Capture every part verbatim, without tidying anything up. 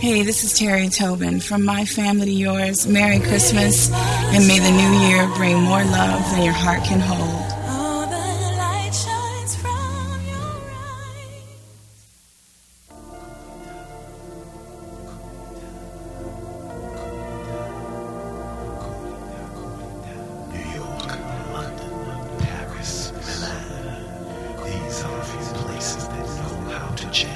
Hey, this is Teri Tobin. From my family to yours, Merry Christmas, and may the new year bring more love than your heart can hold. Oh, the light shines from your eyes. New York, London, Paris, Milan. These are the places that know how to change.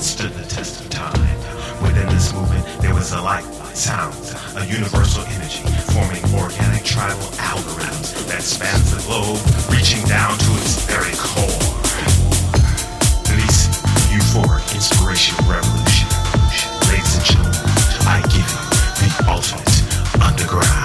Stood the test of time. Within this movement, there was a light, sounds, a universal energy, forming organic tribal algorithms that spans the globe, reaching down to its very core. This euphoric inspiration revolution, ladies and gentlemen, I give you the ultimate underground.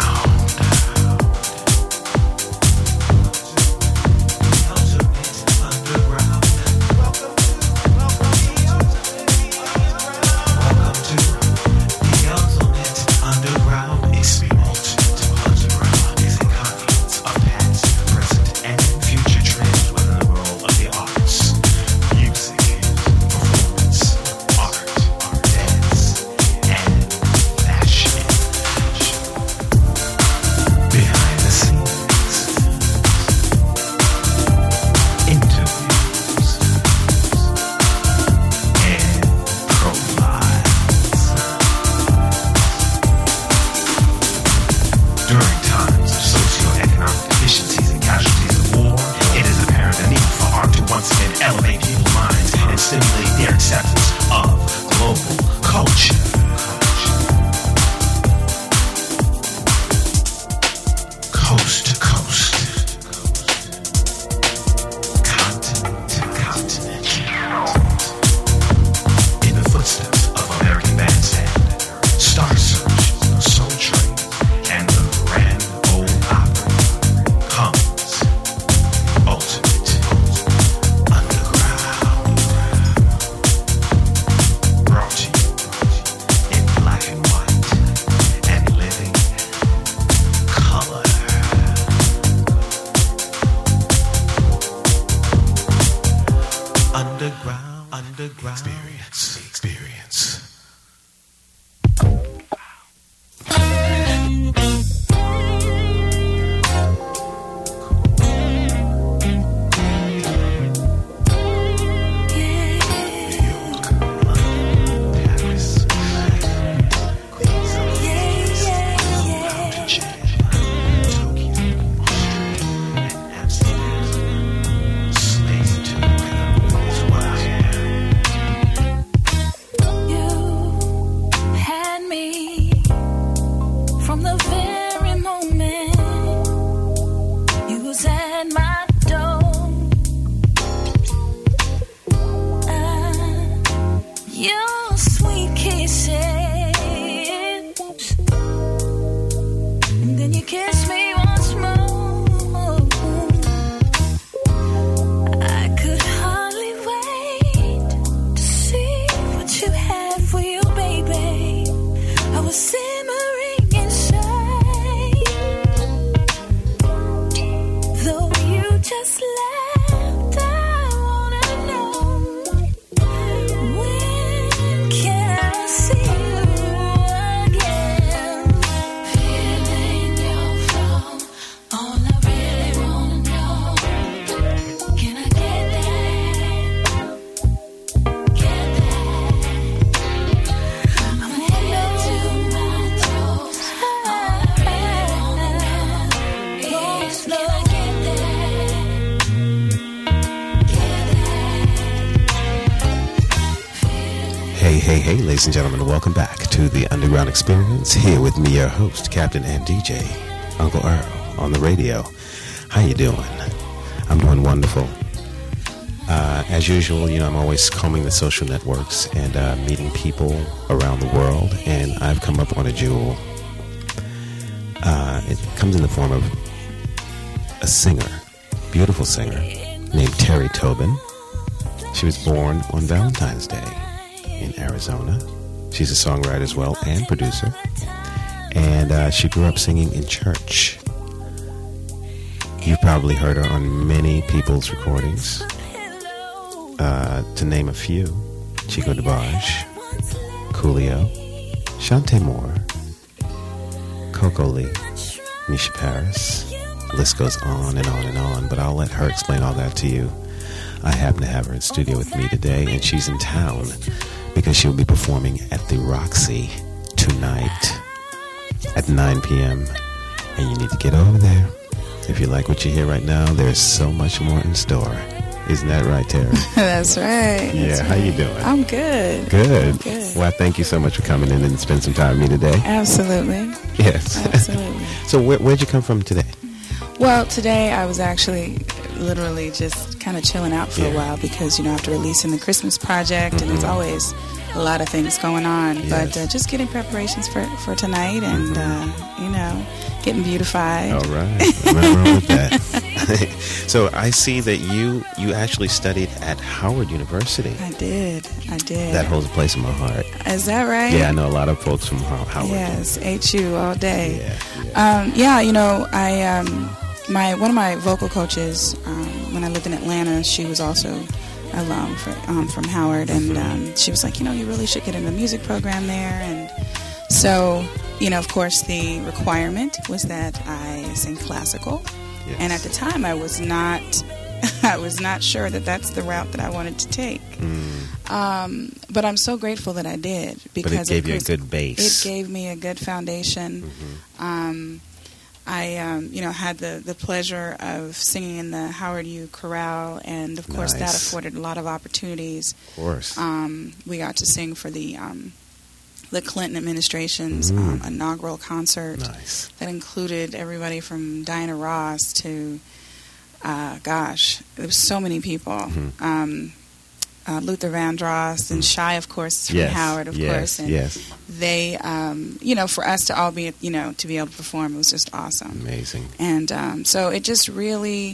Ladies and gentlemen, welcome back to the Underground Experience, here with me, your host, Captain and D J, Uncle Earl, on the radio. How you doing? I'm doing wonderful. Uh, as usual, you know, I'm always combing the social networks and uh, meeting people around the world, and I've come up on a jewel. Uh, it comes in the form of a singer, beautiful singer, named Teri Tobin. She was born on Valentine's Day in Arizona. She's a songwriter as well and producer, and uh, she grew up singing in church. You've probably heard her on many people's recordings. Uh, to name a few, Chico DeBarge, Coolio, Chante Moore, Coco Lee, Misha Paris. The list goes on and on and on, but I'll let her explain all that to you. I happen to have her in studio with me today, and she's in town because she'll be performing at the Roxy tonight at nine p.m. and you need to get over there. If you like what you hear right now, there's so much more in store. Isn't that right, Teri? That's right. Yeah, that's how right. You doing? I'm good. Good. I'm good. Well, thank you so much for coming in and spending some time with me today. Absolutely. Yes. Absolutely. So where, where'd you come from today? Well, today I was actually literally just kind of chilling out for yeah. a while because, you know, after releasing the Christmas project, mm-hmm. and there's always a lot of things going on, yes. but uh, just getting preparations for, for tonight and, mm-hmm. uh, you know, getting beautified. All right. I'm not wrong with that. So I see that you you actually studied at Howard University. I did. I did. That holds a place in my heart. Is that right? Yeah, I know a lot of folks from Howard. Yes, H U all day. Yeah, yeah. Um, yeah you know, I... Um, My one of my vocal coaches, um, when I lived in Atlanta, she was also alum for, um, from Howard, and um, she was like, you know, you really should get in a music program there. And so, you know, of course, the requirement was that I sing classical, yes. and at the time, I was not, I was not sure that that's the route that I wanted to take. Mm. Um, but I'm so grateful that I did because but it gave it, you a good base. It gave me a good foundation. Mm-hmm. Um, I, um, you know, had the, the pleasure of singing in the Howard U. Chorale, and of course nice. That afforded a lot of opportunities. Of course, um, we got to sing for the um, the Clinton administration's mm. um, inaugural concert. Nice. That included everybody from Diana Ross to, uh, gosh, there was so many people. Mm-hmm. Um, Uh, Luther Vandross and Shy, of course, is from yes, Howard, of yes, course. And yes. they, um, you know, for us to all be, you know, to be able to perform, it was just awesome. Amazing. And um, so it just really,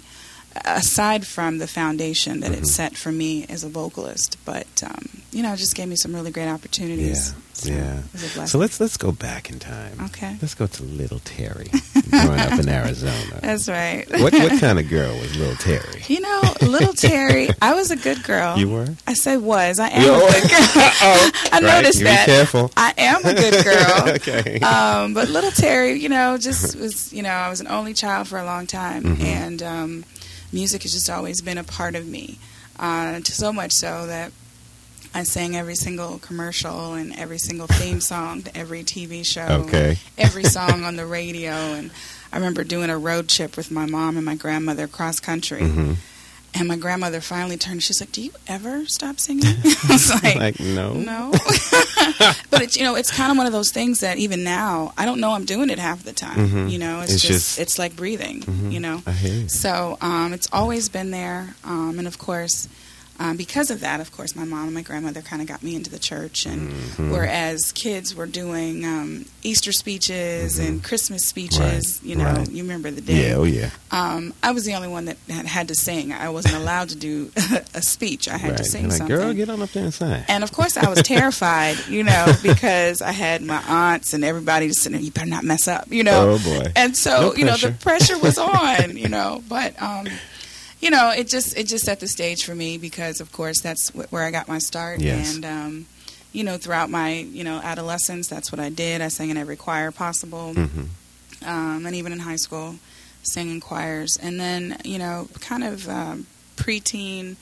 aside from the foundation that mm-hmm. it set for me as a vocalist, but, um, you know, it just gave me some really great opportunities. Yeah. So yeah. It was a blessing. So let's let's go back in time. Okay. Let's go to little Teri growing up in Arizona. That's right. What what kind of girl was little Teri? You know, little Teri, I was a good girl. You were? I said was. I am You're a good girl. Uh-oh. I right? noticed you that. Be careful. I am a good girl. Okay. Um, but little Teri, you know, just was, you know, I was an only child for a long time. Mm-hmm. And um, music has just always been a part of me. Uh, so much so that I sang every single commercial and every single theme song to every T V show, okay. every song on the radio. And I remember doing a road trip with my mom and my grandmother cross country. Mm-hmm. And my grandmother finally turned. She's like, "Do you ever stop singing?" I was like, like "No, no." But it's, you know, it's kind of one of those things that even now I don't know I'm doing it half the time. Mm-hmm. You know, it's, it's just, just it's like breathing. Mm-hmm. You know, I hear you. So um, it's always been there, um, and of course. Um, because of that, of course, my mom and my grandmother kind of got me into the church. And mm-hmm. whereas kids were doing um, Easter speeches mm-hmm. and Christmas speeches, right. you know, right. you remember the day. Yeah, oh yeah. Um, I was the only one that had, had to sing. I wasn't allowed to do a speech. I had right. to sing like, something. Girl, get on up there and sing. And of course, I was terrified, you know, because I had my aunts and everybody just sitting there. You better not mess up, you know. Oh boy. And so, no you know, the pressure was on, you know, but. Um, You know, it just it just set the stage for me because, of course, that's wh- where I got my start. Yes. And, um, you know, throughout my, you know, adolescence, that's what I did. I sang in every choir possible. Mm-hmm. Um, and even in high school, singing choirs. And then, you know, kind of um, preteen,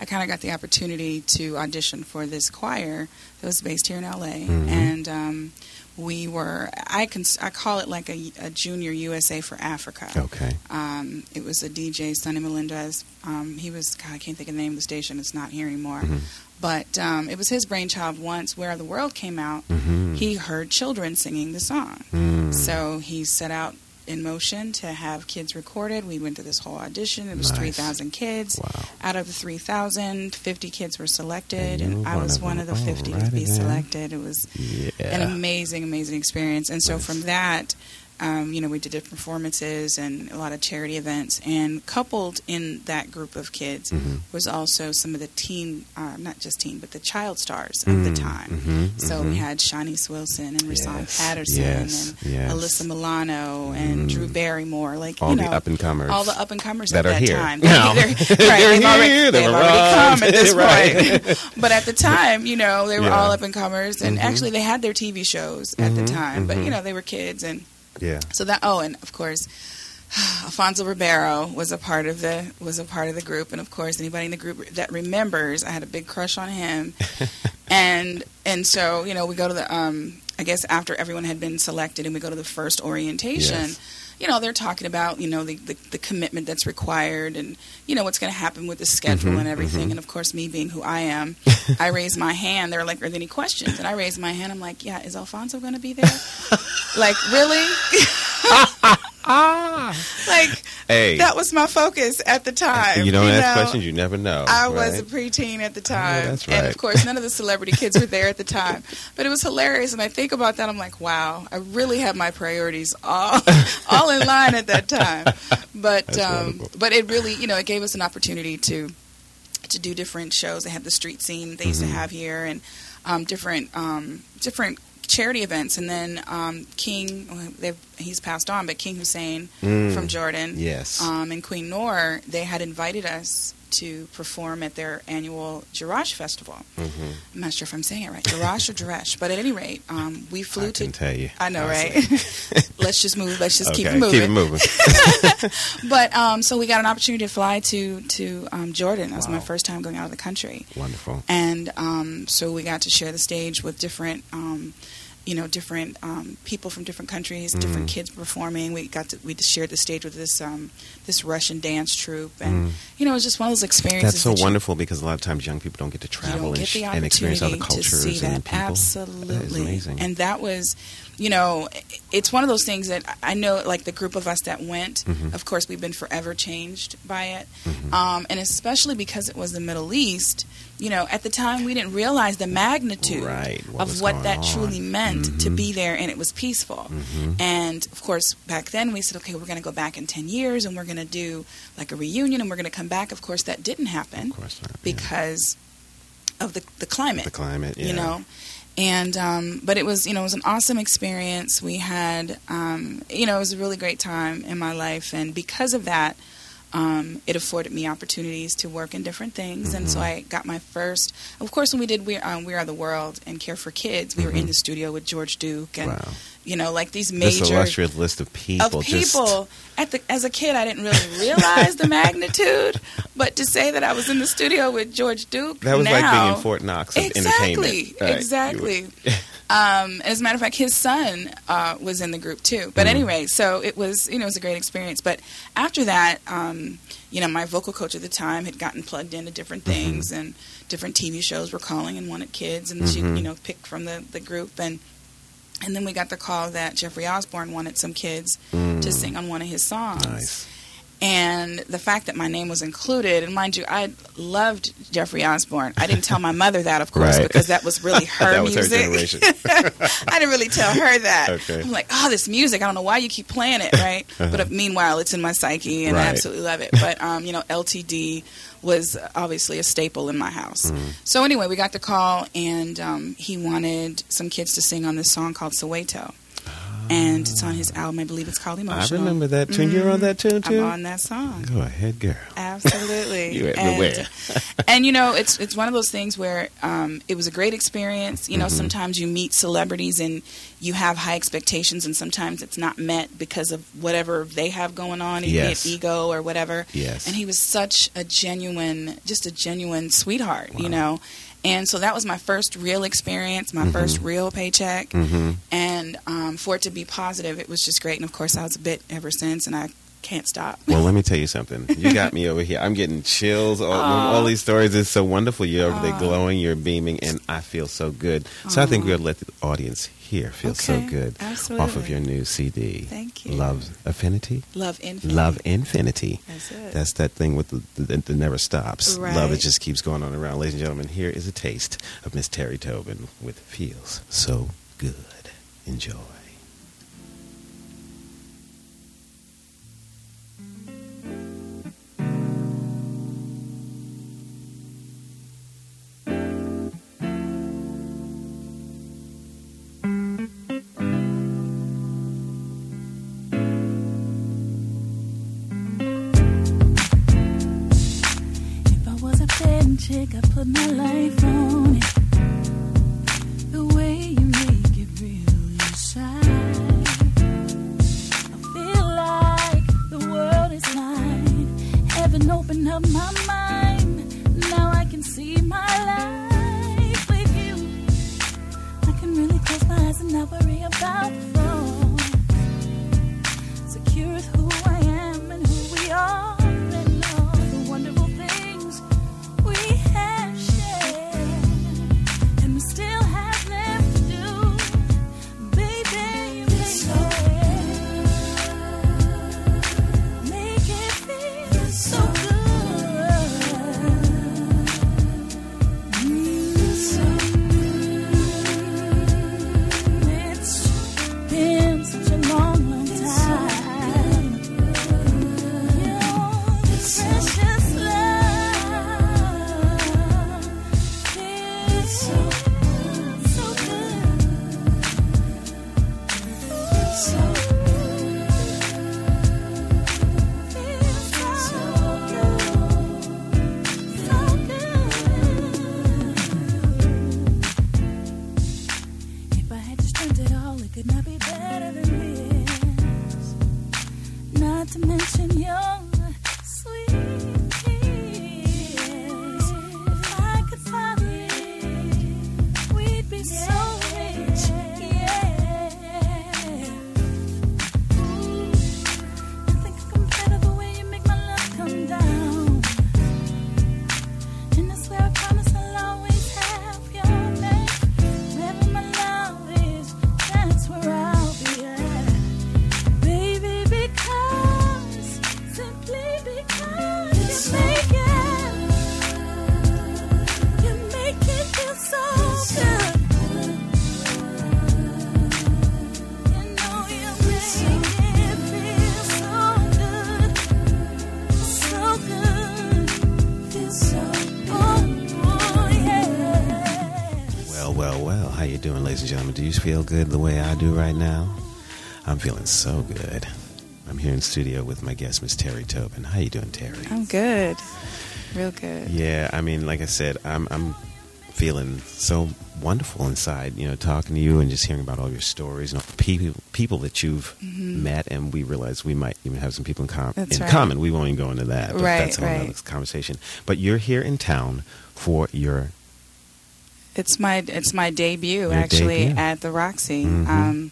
I kind of got the opportunity to audition for this choir that was based here in L A. Mm-hmm. And um, we were, I, cons- I call it like a, a junior U S A for Africa. Okay. Um, it was a D J, Sonny Melendez. Um, he was, God, I can't think of the name of the station. It's not here anymore. Mm-hmm. But um, it was his brainchild. Once We Are the World came out, mm-hmm. he heard children singing the song. Mm. So he set out in motion to have kids recorded. We went to this whole audition. It was nice. three thousand kids. Wow. Out of the three thousand, fifty kids were selected, and, and I was one of the fifty to be selected. It was yeah. an amazing, amazing experience. And so nice. From that, Um, you know, we did different performances and a lot of charity events. And coupled in that group of kids mm-hmm. was also some of the teen, uh, not just teen, but the child stars of mm-hmm. the time. Mm-hmm. So mm-hmm. we had Shani Swilson and Rasan yes. Patterson yes. and yes. Alyssa Milano and mm. Drew Barrymore. Like, all you know, the up-and-comers. All the up-and-comers that at are that here. Time. No. they're, right, they're they've here. Already, they've they're already come at this right. point. But at the time, you know, they were yeah. all up-and-comers. And mm-hmm. actually, they had their T V shows mm-hmm. at the time. But, mm-hmm. you know, they were kids and... Yeah. So that oh, and of course, Alfonso Ribeiro was a part of the was a part of the group, and of course, anybody in the group that remembers, I had a big crush on him, and and so you know we go to the um I guess after everyone had been selected and we go to the first orientation. Yes. You know, they're talking about, you know, the, the, the commitment that's required and, you know, what's going to happen with the schedule mm-hmm, and everything. Mm-hmm. And, of course, me being who I am, I raise my hand. They're like, are there any questions? And I raise my hand. I'm like, yeah, is Alfonso going to be there? Like, really? Ah, like, hey. That was my focus at the time. You don't you ask know? questions, you never know. I right? was a preteen at the time. Oh, that's right. And, of course, none of the celebrity kids were there at the time. But it was hilarious. And I think about that, I'm like, wow, I really had my priorities all all in line at that time. But um, but it really, you know, it gave us an opportunity to to do different shows. They had the street scene they mm-hmm. used to have here and um, different um, different charity events, and then um, King, he's passed on, but King Hussein mm, from Jordan, yes, um, and Queen Noor, they had invited us to perform at their annual Jerash Festival. Mm-hmm. I'm not sure if I'm saying it right, Jerash or Jerash, but at any rate, um, we flew I to. I can tell you. I know, honestly. Right? Let's just move. Let's just okay, keep it moving. Keep it moving. But um, so we got an opportunity to fly to to um, Jordan. That was wow. my first time going out of the country. Wonderful. And um, so we got to share the stage with different. Um, you know, different um, people from different countries, mm. different kids performing. We got to, we shared the stage with this um, this Russian dance troupe. And, mm. you know, it was just one of those experiences. That's so that wonderful you, because a lot of times young people don't get to travel and, get and experience other cultures to see that. And people. Absolutely. That is amazing. And that was, you know, it's one of those things that I know, like the group of us that went, mm-hmm. of course, we've been forever changed by it. Mm-hmm. Um, and especially because it was the Middle East, you know, at the time we didn't realize the magnitude right. what of what that on. truly meant mm-hmm. to be there, and it was peaceful. Mm-hmm. And, of course, back then we said, okay, we're going to go back in ten years and we're going to do like a reunion and we're going to come back. Of course, that didn't happen of course not, because yeah. of the, the climate. The climate, yeah. You know. And, um, but it was, you know, it was an awesome experience. We had, um, you know, it was a really great time in my life. And because of that, um, it afforded me opportunities to work in different things. Mm-hmm. And so I got my first, of course, when we did We, um, We Are the World and Care for Kids, we mm-hmm. were in the studio with George Duke and, wow. you know, like these major. This illustrious list of people. Of people. Just... At the, as a kid, I didn't really realize the magnitude, but to say that I was in the studio with George Duke now. That was now, like being in Fort Knox of exactly, entertainment. Right, exactly. Exactly. um, as a matter of fact, his son uh, was in the group too. But mm-hmm. anyway, so it was, you know, it was a great experience. But after that, um, you know, my vocal coach at the time had gotten plugged into different things mm-hmm. and different T V shows were calling and wanted kids, and mm-hmm. she, you know, picked from the, the group. And And then we got the call that Jeffrey Osborne wanted some kids mm. to sing on one of his songs. Nice. And the fact that my name was included, and mind you, I loved Jeffrey Osborne. I didn't tell my mother that, of course, right. because that was really her that music. That was her generation. I didn't really tell her that. Okay. I'm like, oh, this music, I don't know why you keep playing it, right? Uh-huh. But meanwhile, it's in my psyche, and right. I absolutely love it. But, um, you know, L T D was obviously a staple in my house. Mm-hmm. So anyway, we got the call, and um, he wanted some kids to sing on this song called Soweto. And it's on his album, I believe it's called Emotional. I remember that tune. Mm-hmm. You're on that tune, too? I'm on that song. Go ahead, girl. Absolutely. You everywhere. And, and, you know, it's it's one of those things where um, it was a great experience. You know, mm-hmm. sometimes you meet celebrities and you have high expectations, and sometimes it's not met because of whatever they have going on, yes. be it ego or whatever. Yes. And he was such a genuine, just a genuine sweetheart, wow. you know. And so that was my first real experience, my mm-hmm. first real paycheck. Mm-hmm. And um, for it to be positive, it was just great. And, of course, I was a bit ever since, and I can't stop. Well, let me tell you something. You got me over here. I'm getting chills. All, all these stories. It's so wonderful. You're over Aww. There glowing. You're beaming. And I feel so good. So Aww. I think we'll let the audience here feel okay. so good Absolutely. Off of your new C D. Thank you. Love Affinity? Love Infinity. Love Infinity. That's it. That's that thing with the, the, the never stops. Right. Love, it just keeps going on around. Ladies and gentlemen, here is a taste of Miss Teri Tobin with Feels So Good. Enjoy. chick, I put my life on it. The way you make it real inside. I feel like the world is mine. Heaven opened up my mind. Now I can see my life with you. I can really close my eyes and not worry about the fall. Secure with who I am and who we are. Feel good the way I do right now? I'm feeling so good. I'm here in studio with my guest, Miss Teri Tobin. How you doing, Teri? I'm good, real good. Yeah, I mean, like I said, I'm I'm feeling so wonderful inside. You know, talking to you and just hearing about all your stories and all the people people that you've mm-hmm. met, and we realize we might even have some people in, com- in right. common. We won't even go into that. But right, that's a whole right. conversation. But you're here in town for your. It's my it's my debut Your actually debut. At the Roxy. Mm-hmm. Um,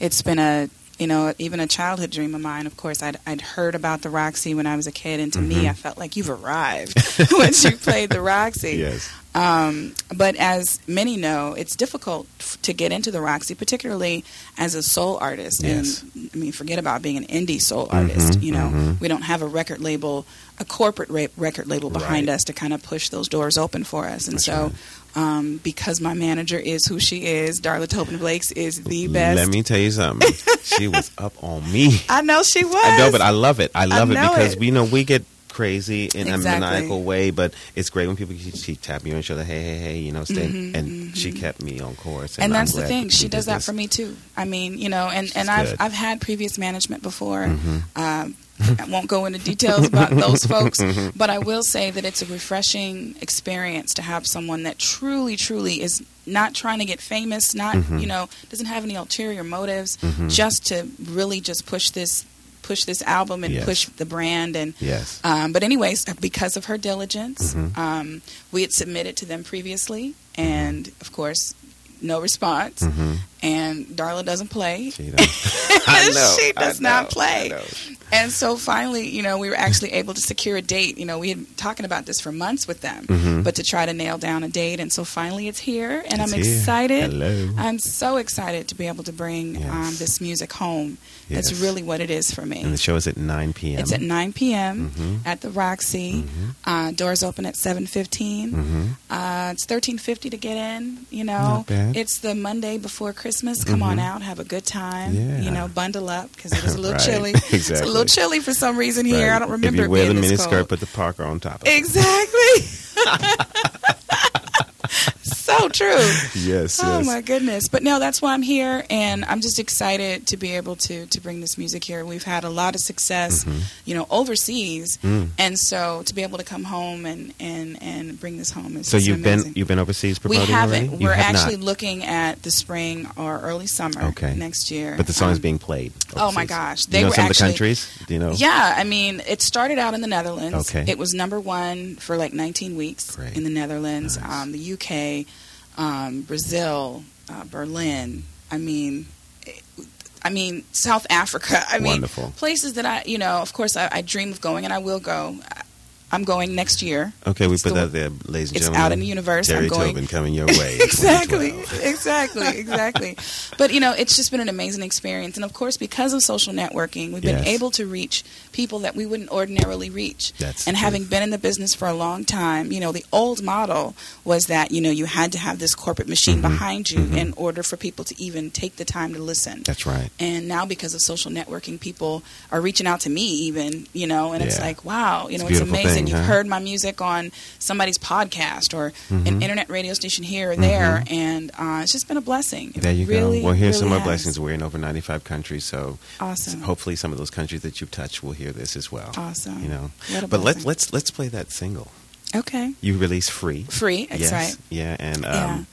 it's been a you know even a childhood dream of mine. Of course, I'd I'd heard about the Roxy when I was a kid, and to mm-hmm. me, I felt like you've arrived once you played the Roxy. Yes. Um, but as many know, it's difficult f- to get into the Roxy, particularly as a soul artist. Yes. And I mean, forget about being an indie soul artist. Mm-hmm, you know, mm-hmm. we don't have a record label, a corporate ra- record label behind right. us to kind of push those doors open for us. And That's so. Right. Um, because my manager is who she is. Darla Tobin Blakes is the best. Let me tell you something. She was up on me. I know she was. I know, but I love it. I love I it because it. we know we get crazy in exactly. a maniacal way, but it's great when people she, she tap you and show that, hey, hey, hey, you know, stay. Mm-hmm, and mm-hmm. she kept me on course. And, and that's the thing. She does that this. for me, too. I mean, you know, and, and I've, I've had previous management before. Mm-hmm. Um, I won't go into details about those folks, but I will say that it's a refreshing experience to have someone that truly, truly is not trying to get famous, not, mm-hmm. you know, doesn't have any ulterior motives, mm-hmm. just to really just push this push this album and yes. push the brand. And yes. um, but anyways, because of her diligence, mm-hmm. um, we had submitted to them previously, and, of course, no response. Mm-hmm. And Darla doesn't play. She, I know, she does I know, not play. I know. And so finally, you know, we were actually able to secure a date. You know, we had been talking about this for months with them, mm-hmm. but to try to nail down a date. And so finally it's here, and it's I'm excited. Here. Hello. I'm so excited to be able to bring yes. um, this music home. Yes. That's really what it is for me. And the show is at nine p.m. It's at nine p.m. Mm-hmm. at the Roxy. Mm-hmm. Uh, doors open at seven fifteen. Mm-hmm. Uh, it's thirteen fifty to get in, you know. Not bad. It's the Monday before Christmas. Come mm-hmm. on out. Have a good time. Yeah. You know, bundle up because it is a little right. chilly. Exactly. It's a little chilly for some reason here. Right. I don't remember it being this cold. If you wear the mini skirt, put the parka on top of it. Exactly. So so true. Yes. Oh, yes. My goodness. But no, that's why I'm here, and I'm just excited to be able to to bring this music here. We've had a lot of success, mm-hmm. you know, overseas, mm. and so to be able to come home and and and bring this home is so you've amazing. been you've been overseas promoting. We haven't. Already? We're have actually not. looking at the spring or early summer okay. next year. But the song is um, being played. Overseas. Oh my gosh! They Do you know were some actually, of the countries. Do you know? Yeah, I mean, it started out in the Netherlands. Okay. It was number one for like nineteen weeks Great. in the Netherlands. Nice. Um, the U K. Um, Brazil, uh, Berlin, I mean, I mean, South Africa, I Wonderful. mean, places that I, you know, of course I, I dream of going, and I will go. I'm going next year. Okay, we it's put the, that there, ladies and it's gentlemen. It's out in the universe. Teri I'm going. Tobin coming your way. exactly, exactly, exactly. But, you know, it's just been an amazing experience. And, of course, because of social networking, we've yes. been able to reach people that we wouldn't ordinarily reach. That's and true. Having been in the business for a long time, you know, the old model was that, you know, you had to have this corporate machine mm-hmm. behind you mm-hmm. in order for people to even take the time to listen. That's right. And now because of social networking, people are reaching out to me even, you know, and yeah. it's like, wow, you know, it's, it's amazing. Thing. You've huh? heard my music on somebody's podcast or mm-hmm. an internet radio station here or there, mm-hmm. and uh, it's just been a blessing. It there you really, go. Well, here's really some more blessings. We're in over ninety-five countries, so awesome. Hopefully some of those countries that you've touched will hear this as well. Awesome. You know, but let's let's let's play that single. Okay. You release Free. Free. That's yes. right. Yeah, and um, yeah.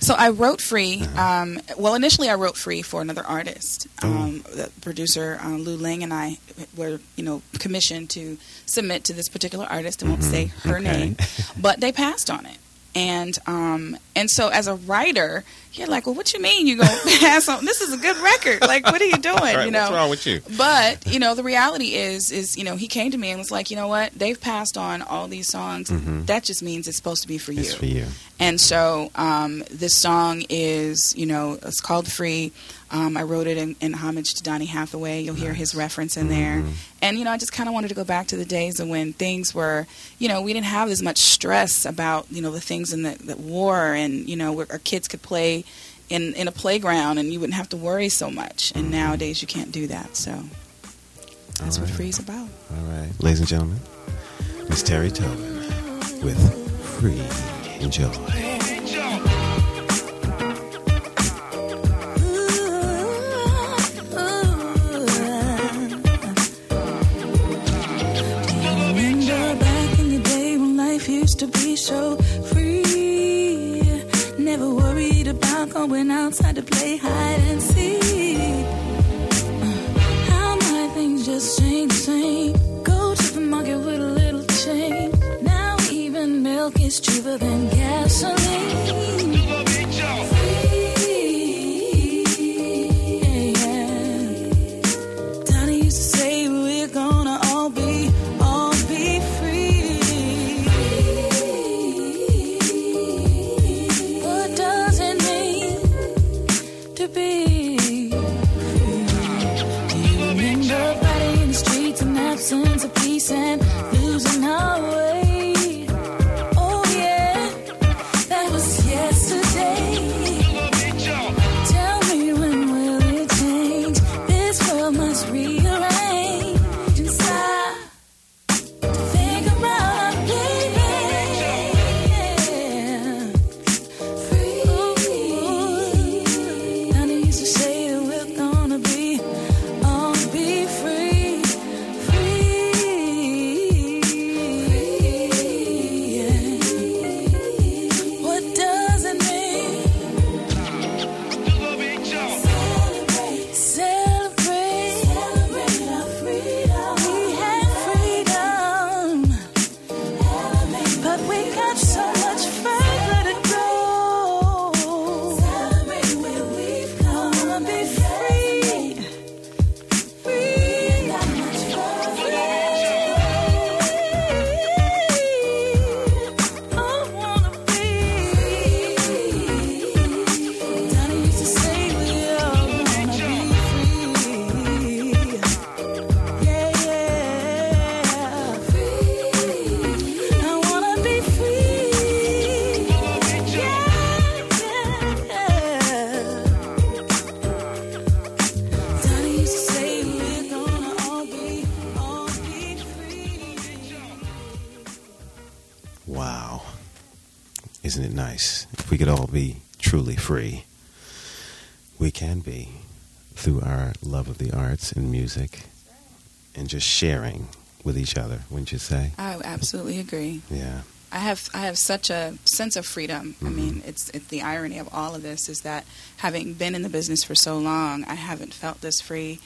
So I wrote Free. Uh-huh. Um, well, initially I wrote Free for another artist. Um, the producer, uh, Lou Ling, and I were, you know, commissioned to submit to this particular artist. I won't mm-hmm. say her okay. name, but they passed on it. And um, and so as a writer, you're like, well, what you mean you're going to pass on? This is a good record. Like, what are you doing? Right, you know? What's wrong with you? But, you know, the reality is, is, you know, he came to me and was like, you know what? They've passed on all these songs. Mm-hmm. That just means it's supposed to be for you. It's for you. And so um, this song is, you know, it's called Free. Um, I wrote it in, in homage to Donny Hathaway. You'll nice. hear his reference in there. Mm-hmm. And, you know, I just kind of wanted to go back to the days of when things were, you know, we didn't have as much stress about, you know, the things in the, the war, and, you know, where our kids could play in, in a playground and you wouldn't have to worry so much. And mm-hmm. nowadays you can't do that. So that's right. what Free's about. All right. Ladies and gentlemen, Miss Teri Tobin with Free. Enjoy. Used to be so free, never worried about going outside to play hide and seek. Uh, how my things just ain't the same. Go to the market with a little change. Now even milk is cheaper than gasoline. Free, yeah, yeah. Donny used to say we're gonna all be. Sense of peace and losing our way. Oh yeah, that was yesterday. Tell me when will it change? This world must rearrange inside to figure out I'm living free. Ooh. I need to say that we're gonna be all be free. Free. Isn't it nice? If we could all be truly free, we can be through our love of the arts and music and just sharing with each other, wouldn't you say? I absolutely agree. Yeah. I have I have such a sense of freedom. Mm-hmm. I mean, it's, it's the irony of all of this is that having been in the business for so long, I haven't felt this free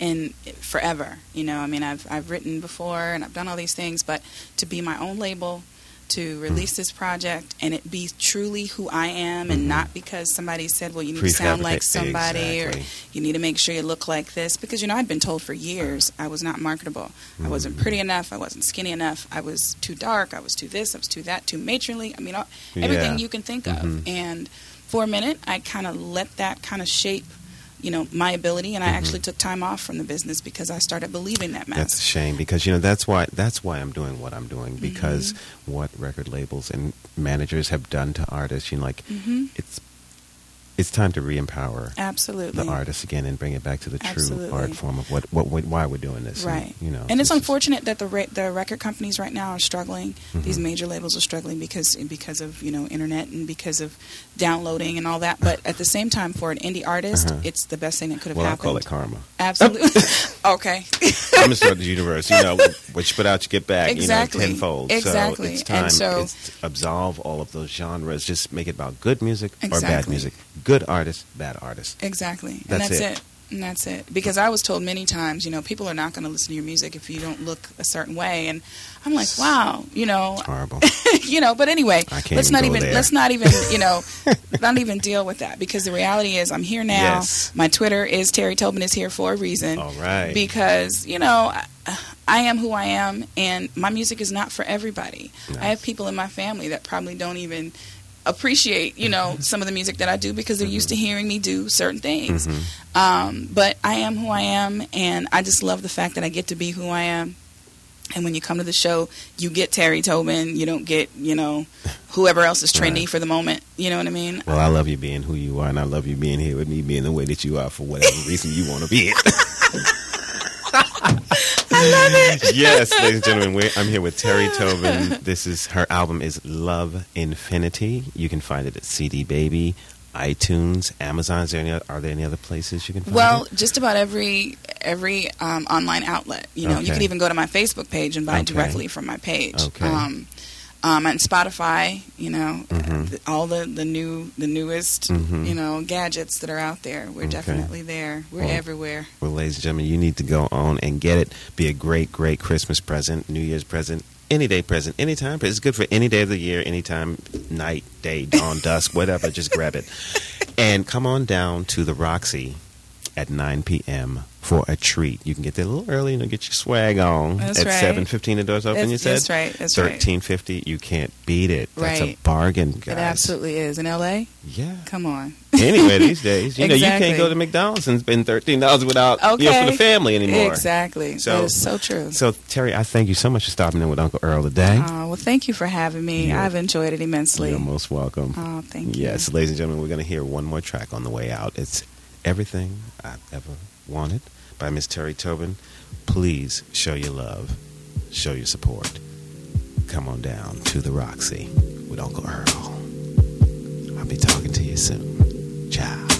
in forever. You know, I mean, I've I've written before and I've done all these things, but to be my own label, to release mm-hmm. this project and it be truly who I am and mm-hmm. not because somebody said, well, you need to sound like somebody exactly. or you need to make sure you look like this. Because, you know, I'd been told for years I was not marketable. Mm-hmm. I wasn't pretty enough. I wasn't skinny enough. I was too dark. I was too this. I was too that. Too matronly. I mean, all, everything yeah. you can think mm-hmm. of. And for a minute, I kind of let that kind of shape, you know, my ability, and I mm-hmm. actually took time off from the business because I started believing that mess. That's a shame because, you know, that's why that's why I'm doing what I'm doing, because mm-hmm. what record labels and managers have done to artists, you know, like mm-hmm. it's it's time to re-empower Absolutely. The artists again and bring it back to the true Absolutely. Art form of what, what, what why we're doing this. Right. And, you know, and it's unfortunate that the re- the record companies right now are struggling. Mm-hmm. These major labels are struggling because because of, you know, internet and because of downloading and all that. But at the same time, for an indie artist, uh-huh. it's the best thing that could have well, happened. Well, I call it karma. Absolutely. Okay. I'm a start the universe. You know, what you put out, you get back. Exactly. You know, tenfold. Exactly. So it's time and so, it's absolve all of those genres. Just make it about good music exactly. or bad music. Good artist, bad artist. Exactly. That's and that's it. it. And that's it. Because I was told many times, you know, people are not going to listen to your music if you don't look a certain way. And I'm like, wow, you know. It's horrible. You know, but anyway, let's not even, there. let's not even, you know, not even deal with that. Because the reality is I'm here now. Yes. My Twitter is Teri Tobin is here for a reason. All right. Because, you know, I, I am who I am. And my music is not for everybody. Nice. I have people in my family that probably don't even appreciate, you know, some of the music that I do because they're mm-hmm. used to hearing me do certain things. Mm-hmm. Um, but I am who I am, and I just love the fact that I get to be who I am. And when you come to the show, you get Teri Tobin. You don't get, you know, whoever else is trendy right. for the moment. You know what I mean? Well, I love you being who you are, and I love you being here with me, being the way that you are for whatever reason you want to be it. I love it. Yes, ladies and gentlemen, we're, I'm here with Teri Tobin. This is her album is Love Infinity. You can find it at C D Baby, iTunes, Amazon. Is there any, are there any other places you can find well, it? Well, just about every every um, online outlet. You know, okay. you can even go to my Facebook page and buy okay. it directly from my page. Okay. Um, um, and Spotify. You know, mm-hmm. all the, the new the newest mm-hmm. you know gadgets that are out there. We're okay. definitely there. We're well, everywhere. Well, ladies and gentlemen, you need to go on and get it. Be a great, great Christmas present, New Year's present, any day present, any time. It's good for any day of the year, any time, night, day, dawn, dusk, whatever. Just grab it and come on down to the Roxy at nine p.m. for a treat. You can get there a little early and you know, get your swag on. That's at right. seven fifteen the doors open, that's, you said? That's right. That's thirteen fifty, right. You can't beat it. That's right. a bargain, guys. It absolutely is. In L A? Yeah. Come on. Anyway, these days, you exactly. know, you can't go to McDonald's and spend thirteen dollars without, okay. you know, for the family anymore. Exactly. So, that is so true. So, Teri, I thank you so much for stopping in with Uncle Earl today. Oh, well, thank you for having me. You're, I've enjoyed it immensely. You're most welcome. Oh, thank yes, you. Yes, ladies and gentlemen, we're going to hear one more track on the way out. It's Everything I've Ever Wanted by Miss Teri Tobin. Please show your love, show your support. Come on down to the Roxy with Uncle Earl. I'll be talking to you soon. Ciao.